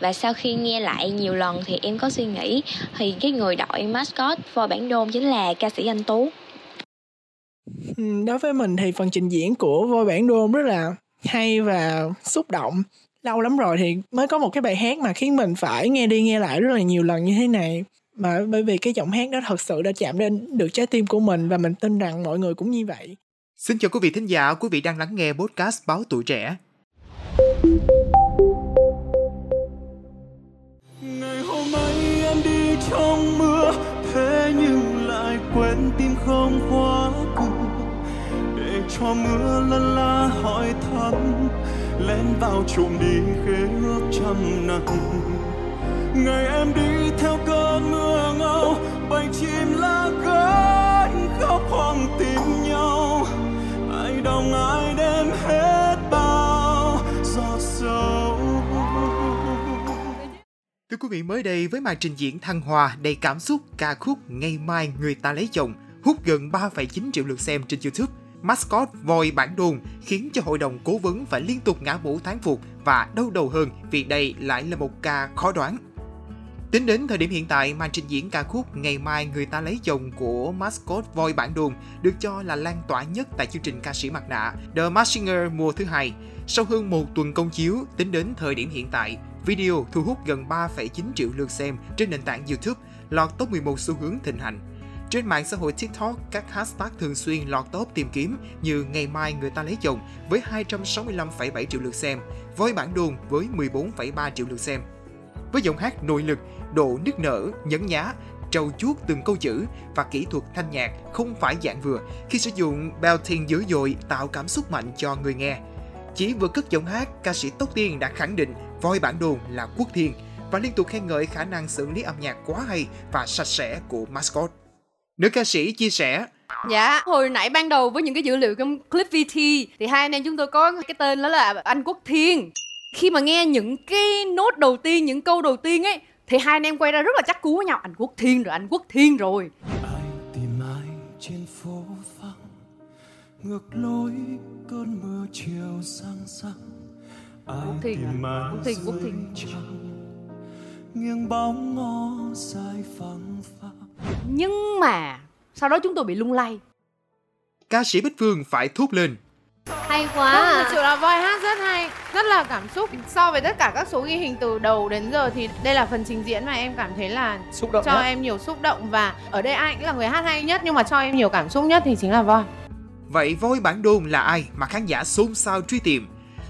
Và sau khi nghe lại nhiều lần thì em có suy nghĩ thì cái người đội mascot Voi Bản Đôn chính là ca sĩ Anh Tú. Đối với mình thì phần trình diễn của Voi Bản Đôn rất là hay và xúc động. Lâu lắm rồi thì mới có một cái bài hát mà khiến mình phải nghe đi nghe lại rất là nhiều lần như thế này. Mà bởi vì cái giọng hát đó thật sự đã chạm đến được trái tim của mình và mình tin rằng mọi người cũng như vậy. Xin chào quý vị thính giả, quý vị đang lắng nghe podcast Báo Tuổi Trẻ. Ngày hôm ấy em đi trong mưa, thế nhưng lại quên tim không khóa cửa, để cho mưa lân la hỏi thăm, lén vào trộm đi khế ước trăm năm. Ngày em đi theo cơn mưa ngâu, bầy chim lá cánh khóc hoang tìm nhau, ai đông ai đêm hết bao giọt sầu. Thưa quý vị, mới đây với màn trình diễn thăng hoa đầy cảm xúc ca khúc Ngày Mai Người Ta Lấy Chồng hút gần 3,9 triệu lượt xem trên YouTube, mascot Voi Bản Đôn khiến cho hội đồng cố vấn phải liên tục ngã mũ thán phục và đau đầu hơn vì đây lại là một ca khó đoán. Tính đến thời điểm hiện tại, màn trình diễn ca khúc Ngày Mai Người Ta Lấy Chồng của mascot Voi Bản Đôn được cho là lan tỏa nhất tại chương trình ca sĩ mặt nạ The Masked Singer mùa thứ 2. Sau hơn một tuần công chiếu, tính đến thời điểm hiện tại, video thu hút gần 3,9 triệu lượt xem trên nền tảng YouTube, lọt top 11 xu hướng thịnh hành. Trên mạng xã hội TikTok, các hashtag thường xuyên lọt top tìm kiếm như Ngày Mai Người Ta Lấy Chồng với 265,7 triệu lượt xem, Voi Bản Đôn với 14,3 triệu lượt xem. Với giọng hát nội lực, độ nức nở, nhấn nhá, trau chuốt từng câu chữ và kỹ thuật thanh nhạc không phải dạng vừa khi sử dụng belting dữ dội tạo cảm xúc mạnh cho người nghe. Chỉ vừa cất giọng hát, ca sĩ Tóc Tiên đã khẳng định Voi Bản Đôn là quốc thiên và liên tục khen ngợi khả năng xử lý âm nhạc quá hay và sạch sẽ của mascot. Nữ ca sĩ chia sẻ: Dạ, hồi nãy ban đầu với những cái dữ liệu trong clip VT thì hai anh em chúng tôi có cái tên đó là anh Quốc Thiên. Khi mà nghe những cái nốt đầu tiên, những câu đầu tiên ấy thì hai anh em quay ra rất là chắc cú với nhau. Anh Quốc Thiên rồi, anh Quốc Thiên rồi. Ai tìm ai trên phố vắng, ngược lối cơn mưa chiều sang sang. Quốc Thiên à, Quốc Thiên, Quốc Thiên. Nghiêng bóng ngó dài phẳng phẳng. Nhưng mà sau đó chúng tôi bị lung lay. Ca sĩ Bích Phương phải thốt lên: Hay quá à. Thật sự là voi hát rất hay, rất là cảm xúc. So với tất cả các số ghi hình từ đầu đến giờ thì đây là phần trình diễn mà em cảm thấy là xúc động cho đó. Em nhiều xúc động. Và ở đây ai cũng là người hát hay nhất, nhưng mà cho em nhiều cảm xúc nhất thì chính là voi. Vậy Voi Bản Đôn là ai mà khán giả xôn xao truy tìm?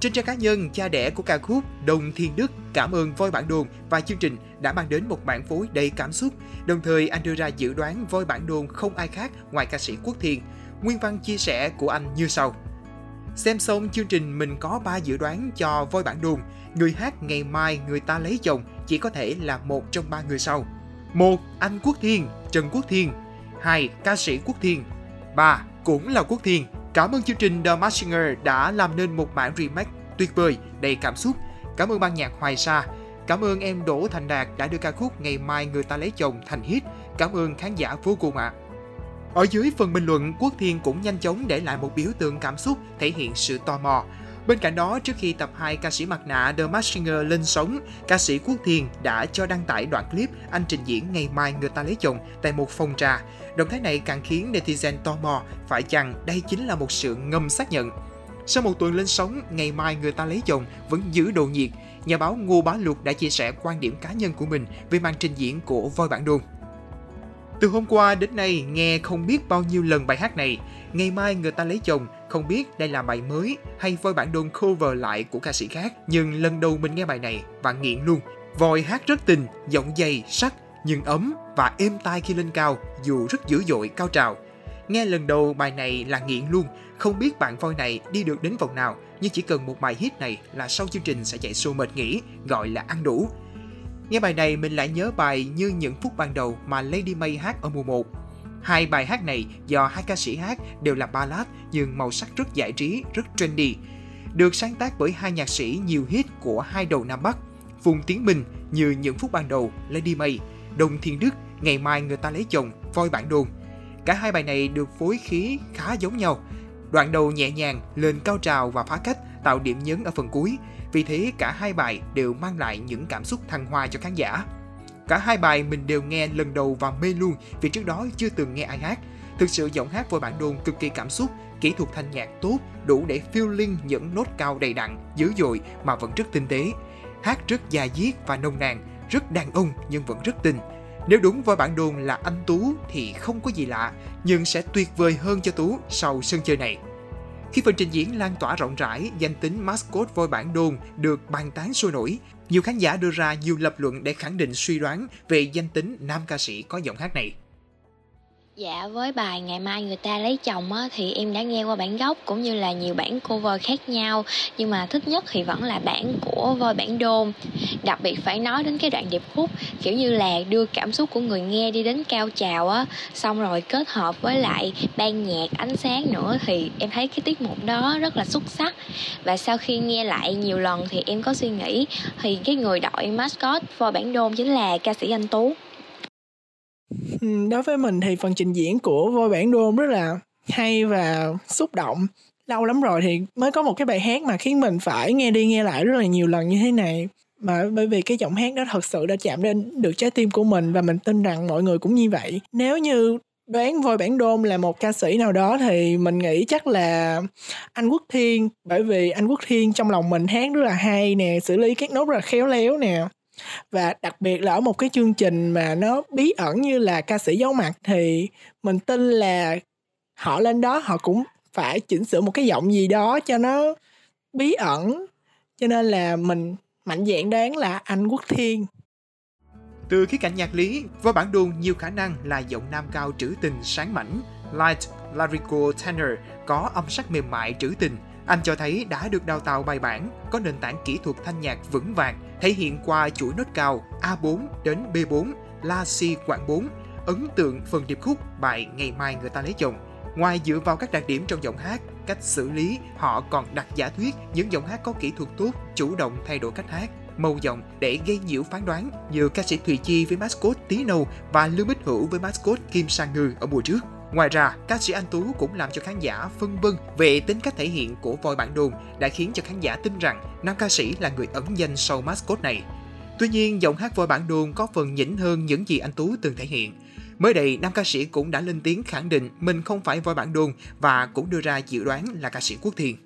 Trên trang cá nhân, cha đẻ của ca khúc Đông Thiên Đức cảm ơn Voi Bản Đôn và chương trình đã mang đến một bản phối đầy cảm xúc. Đồng thời, anh đưa ra dự đoán Voi Bản Đôn không ai khác ngoài ca sĩ Quốc Thiên. Nguyên văn chia sẻ của anh như sau: Xem xong chương trình, mình có 3 dự đoán cho Voi Bản Đôn. Người hát Ngày Mai Người Ta Lấy Chồng chỉ có thể là một trong 3 người sau. 1. Anh Quốc Thiên, Trần Quốc Thiên. 2. Ca sĩ Quốc Thiên. 3. Cũng là Quốc Thiên. Cảm ơn chương trình The Masked Singer đã làm nên một bản remake tuyệt vời, đầy cảm xúc. Cảm ơn ban nhạc Hoài Sa. Cảm ơn em Đỗ Thành Đạt đã đưa ca khúc Ngày Mai Người Ta Lấy Chồng thành hit. Cảm ơn khán giả vô cùng ạ. Ở dưới phần bình luận, Quốc Thiên cũng nhanh chóng để lại một biểu tượng cảm xúc thể hiện sự tò mò. Bên cạnh đó, trước khi tập 2 ca sĩ mặt nạ The Masked Singer lên sóng, ca sĩ Quốc Thiên đã cho đăng tải đoạn clip anh trình diễn Ngày Mai Người Ta Lấy Chồng tại một phòng trà. Động thái này càng khiến netizen tò mò, phải chăng đây chính là một sự ngầm xác nhận. Sau một tuần lên sóng, Ngày Mai Người Ta Lấy Chồng vẫn giữ độ nhiệt. Nhà báo Ngô Bá Luật đã chia sẻ quan điểm cá nhân của mình về màn trình diễn của Voi Bản Đôn. Từ hôm qua đến nay, nghe không biết bao nhiêu lần bài hát này. Ngày Mai Người Ta Lấy Chồng, không biết đây là bài mới hay Voi Bản Đôn cover lại của ca sĩ khác. Nhưng lần đầu mình nghe bài này và nghiện luôn. Voi hát rất tình, giọng dày, sắc, nhưng ấm và êm tai khi lên cao, dù rất dữ dội, cao trào. Nghe lần đầu bài này là nghiện luôn. Không biết bạn Voi này đi được đến vòng nào, nhưng chỉ cần một bài hit này là sau chương trình sẽ chạy show mệt nghỉ, gọi là ăn đủ. Nghe bài này mình lại nhớ bài Như Những Phút Ban Đầu mà Lady May hát ở mùa 1. Hai bài hát này do hai ca sĩ hát đều là ballad nhưng màu sắc rất giải trí, rất trendy. Được sáng tác bởi hai nhạc sĩ nhiều hit của hai đầu Nam Bắc, Phùng Tiến Minh, Như Những Phút Ban Đầu, Lady May, Đông Thiên Đức, Ngày Mai Người Ta Lấy Chồng, Voi Bản Đôn. Cả hai bài này được phối khí khá giống nhau. Đoạn đầu nhẹ nhàng, lên cao trào và phá cách, tạo điểm nhấn ở phần cuối. Vì thế cả hai bài đều mang lại những cảm xúc thăng hoa cho khán giả. Cả hai bài mình đều nghe lần đầu và mê luôn vì trước đó chưa từng nghe ai hát. Thực sự giọng hát Voi Bản Đôn cực kỳ cảm xúc, kỹ thuật thanh nhạc tốt, đủ để feeling những nốt cao đầy đặn, dữ dội mà vẫn rất tinh tế. Hát rất da diết và nồng nàn, rất đàn ông nhưng vẫn rất tình. Nếu đúng Voi Bản Đôn là anh Tú thì không có gì lạ, nhưng sẽ tuyệt vời hơn cho Tú sau sân chơi này. Khi phần trình diễn lan tỏa rộng rãi, danh tính mascot Voi Bản Đôn được bàn tán sôi nổi. Nhiều khán giả đưa ra nhiều lập luận để khẳng định suy đoán về danh tính nam ca sĩ có giọng hát này. Dạ, với bài Ngày Mai Người Ta Lấy Chồng á, thì em đã nghe qua bản gốc cũng như là nhiều bản cover khác nhau. Nhưng mà thích nhất thì vẫn là bản của Voi Bản Đôn. Đặc biệt phải nói đến cái đoạn điệp khúc, kiểu như là đưa cảm xúc của người nghe đi đến cao trào á. Xong rồi kết hợp với lại ban nhạc, ánh sáng nữa thì em thấy cái tiết mục đó rất là xuất sắc. Và sau khi nghe lại nhiều lần thì em có suy nghĩ thì cái người đội mascot Voi Bản Đôn chính là ca sĩ Anh Tú. Đối với mình thì phần trình diễn của Voi Bản Đôn rất là hay và xúc động. Lâu lắm rồi thì mới có một cái bài hát mà khiến mình phải nghe đi nghe lại rất là nhiều lần như thế này. Mà bởi vì cái giọng hát đó thật sự đã chạm đến được trái tim của mình và mình tin rằng mọi người cũng như vậy. Nếu như đoán Voi Bản Đôn là một ca sĩ nào đó thì mình nghĩ chắc là anh Quốc Thiên. Bởi vì anh Quốc Thiên trong lòng mình hát rất là hay nè, xử lý các nốt rất là khéo léo nè. Và đặc biệt là ở một cái chương trình mà nó bí ẩn như là ca sĩ giấu mặt thì mình tin là họ lên đó họ cũng phải chỉnh sửa một cái giọng gì đó cho nó bí ẩn. Cho nên là mình mạnh dạn đoán là anh Quốc Thiên. Từ khía cạnh nhạc lý, Voi Bản Đôn nhiều khả năng là giọng nam cao trữ tình sáng mảnh, light lyrical tenor, có âm sắc mềm mại trữ tình. Anh cho thấy đã được đào tạo bài bản, có nền tảng kỹ thuật thanh nhạc vững vàng, thể hiện qua chuỗi nốt cao A4 đến B4, La Si quãng 4, ấn tượng phần điệp khúc bài Ngày Mai Người Ta Lấy Chồng. Ngoài dựa vào các đặc điểm trong giọng hát, cách xử lý, họ còn đặt giả thuyết những giọng hát có kỹ thuật tốt, chủ động thay đổi cách hát, màu giọng để gây nhiễu phán đoán như ca sĩ Thùy Chi với mascot Tí Nâu và Lương Bích Hữu với mascot Kim Sang Ngư ở mùa trước. Ngoài ra, ca sĩ Anh Tú cũng làm cho khán giả phân vân về tính cách thể hiện của Voi Bản Đôn, đã khiến cho khán giả tin rằng nam ca sĩ là người ẩn danh sau mascot này. Tuy nhiên, giọng hát Voi Bản Đôn có phần nhỉnh hơn những gì anh Tú từng thể hiện. Mới đây, nam ca sĩ cũng đã lên tiếng khẳng định mình không phải Voi Bản Đôn và cũng đưa ra dự đoán là ca sĩ Quốc Thiên.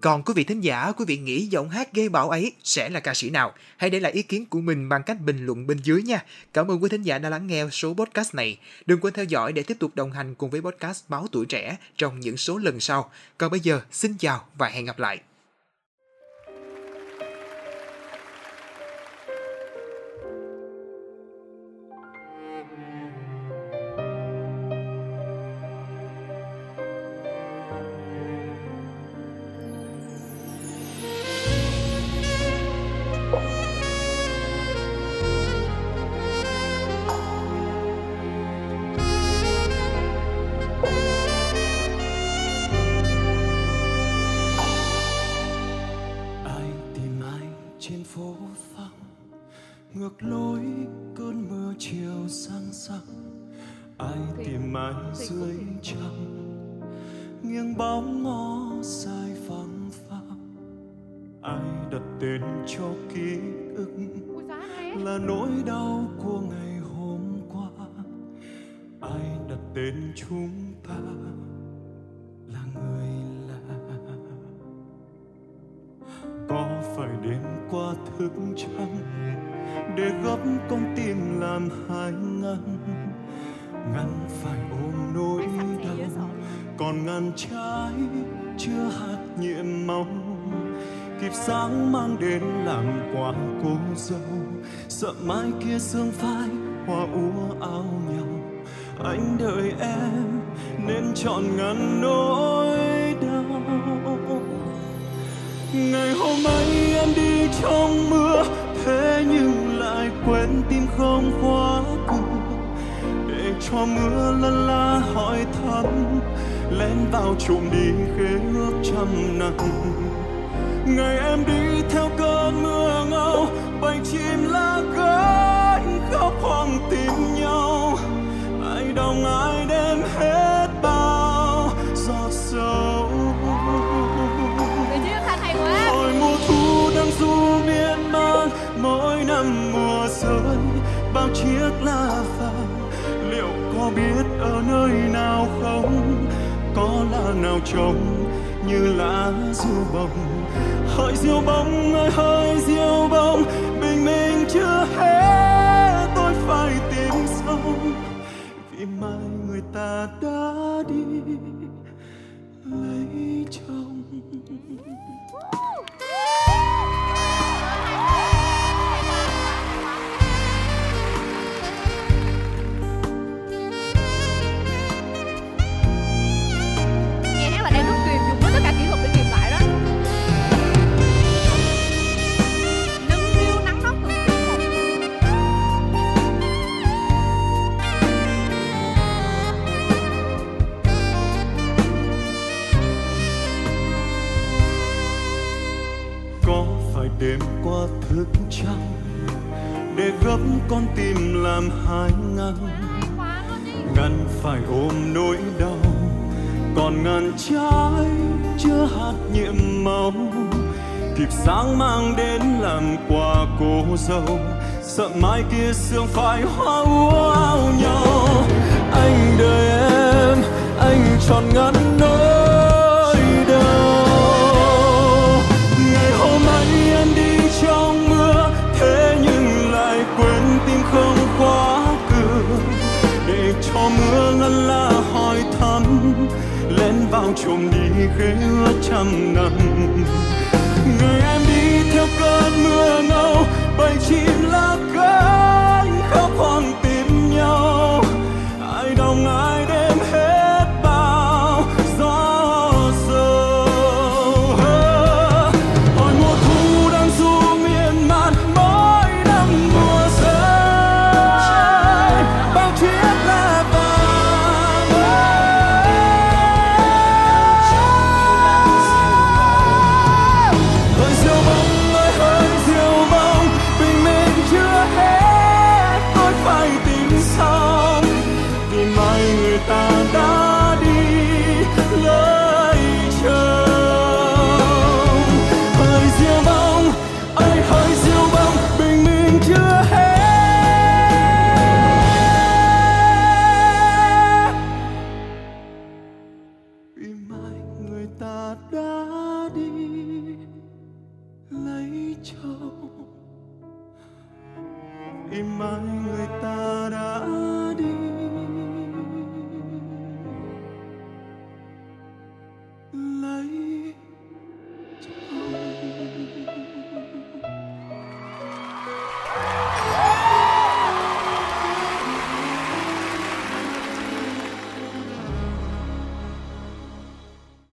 Còn quý vị thính giả, quý vị nghĩ giọng hát gây bão ấy sẽ là ca sĩ nào? Hãy để lại ý kiến của mình bằng cách bình luận bên dưới nha. Cảm ơn quý thính giả đã lắng nghe số podcast này. Đừng quên theo dõi để tiếp tục đồng hành cùng với podcast Báo Tuổi Trẻ trong những số lần sau. Còn bây giờ, xin chào và hẹn gặp lại. Ngược lối cơn mưa chiều sang săng, ai tìm mãi dưới trăng nghiêng bóng ngó sai phăng phăng, ai đặt tên cho ký ức là nỗi đau của ngày hôm qua, ai đặt tên chúng ta là người lạ. Có phải đến quá thức trăng để gấp con tim làm hai ngăn, ngăn phải ôm nỗi đau, còn ngàn trái chưa hạt nhiệm màu, kịp sáng mang đến làm quà cô dâu, sợ mai kia sương phai hoa úa ao nhau, anh đợi em nên chọn ngăn nỗi đau. Ngày hôm ấy em đi trong mưa, thế nhưng lại quên tim không khóa cửa, để cho mưa lân la hỏi thăm, lén vào trộm đi khế ước trăm năm. Ngày em đi theo cơn mưa ngâu, bầy chim lá cánh khóc hoang tìm nhau, ai đồng ai đem hết bao giọt sầu. Rồi mùa thu đã năm mùa rơi, bao chiếc lá vàng liệu có biết ở nơi nào không? Có lá nào trông như lá diêu bông? Hỡi diêu bông ơi, hỡi diêu bông, bình minh chưa hết, tôi phải tìm sâu vì mai người ta đã đi lấy chồng. Đêm qua thức trăng để gấp con tim làm hai ngăn, ngăn phải ôm nỗi đau, còn ngàn trái chưa hạt nhiệm màu, kịp sáng mang đến làm quà cô dâu, sợ mai kia sương phải hoa áo nhau. Anh đời em, anh tròn ngắn nỗi đau. Mưa ngân la hỏi thăm, lên vào chồm đi khế ước trăm năm. Người em đi theo cơn mưa ngâu, bầy chim lá cánh khóc hoang tìm nhau. Ai đông ai đêm hết bao gió sầu. Hỏi mùa thu đang du miên man, mỗi năm mùa rơi bao chiếc lá. Mai người ta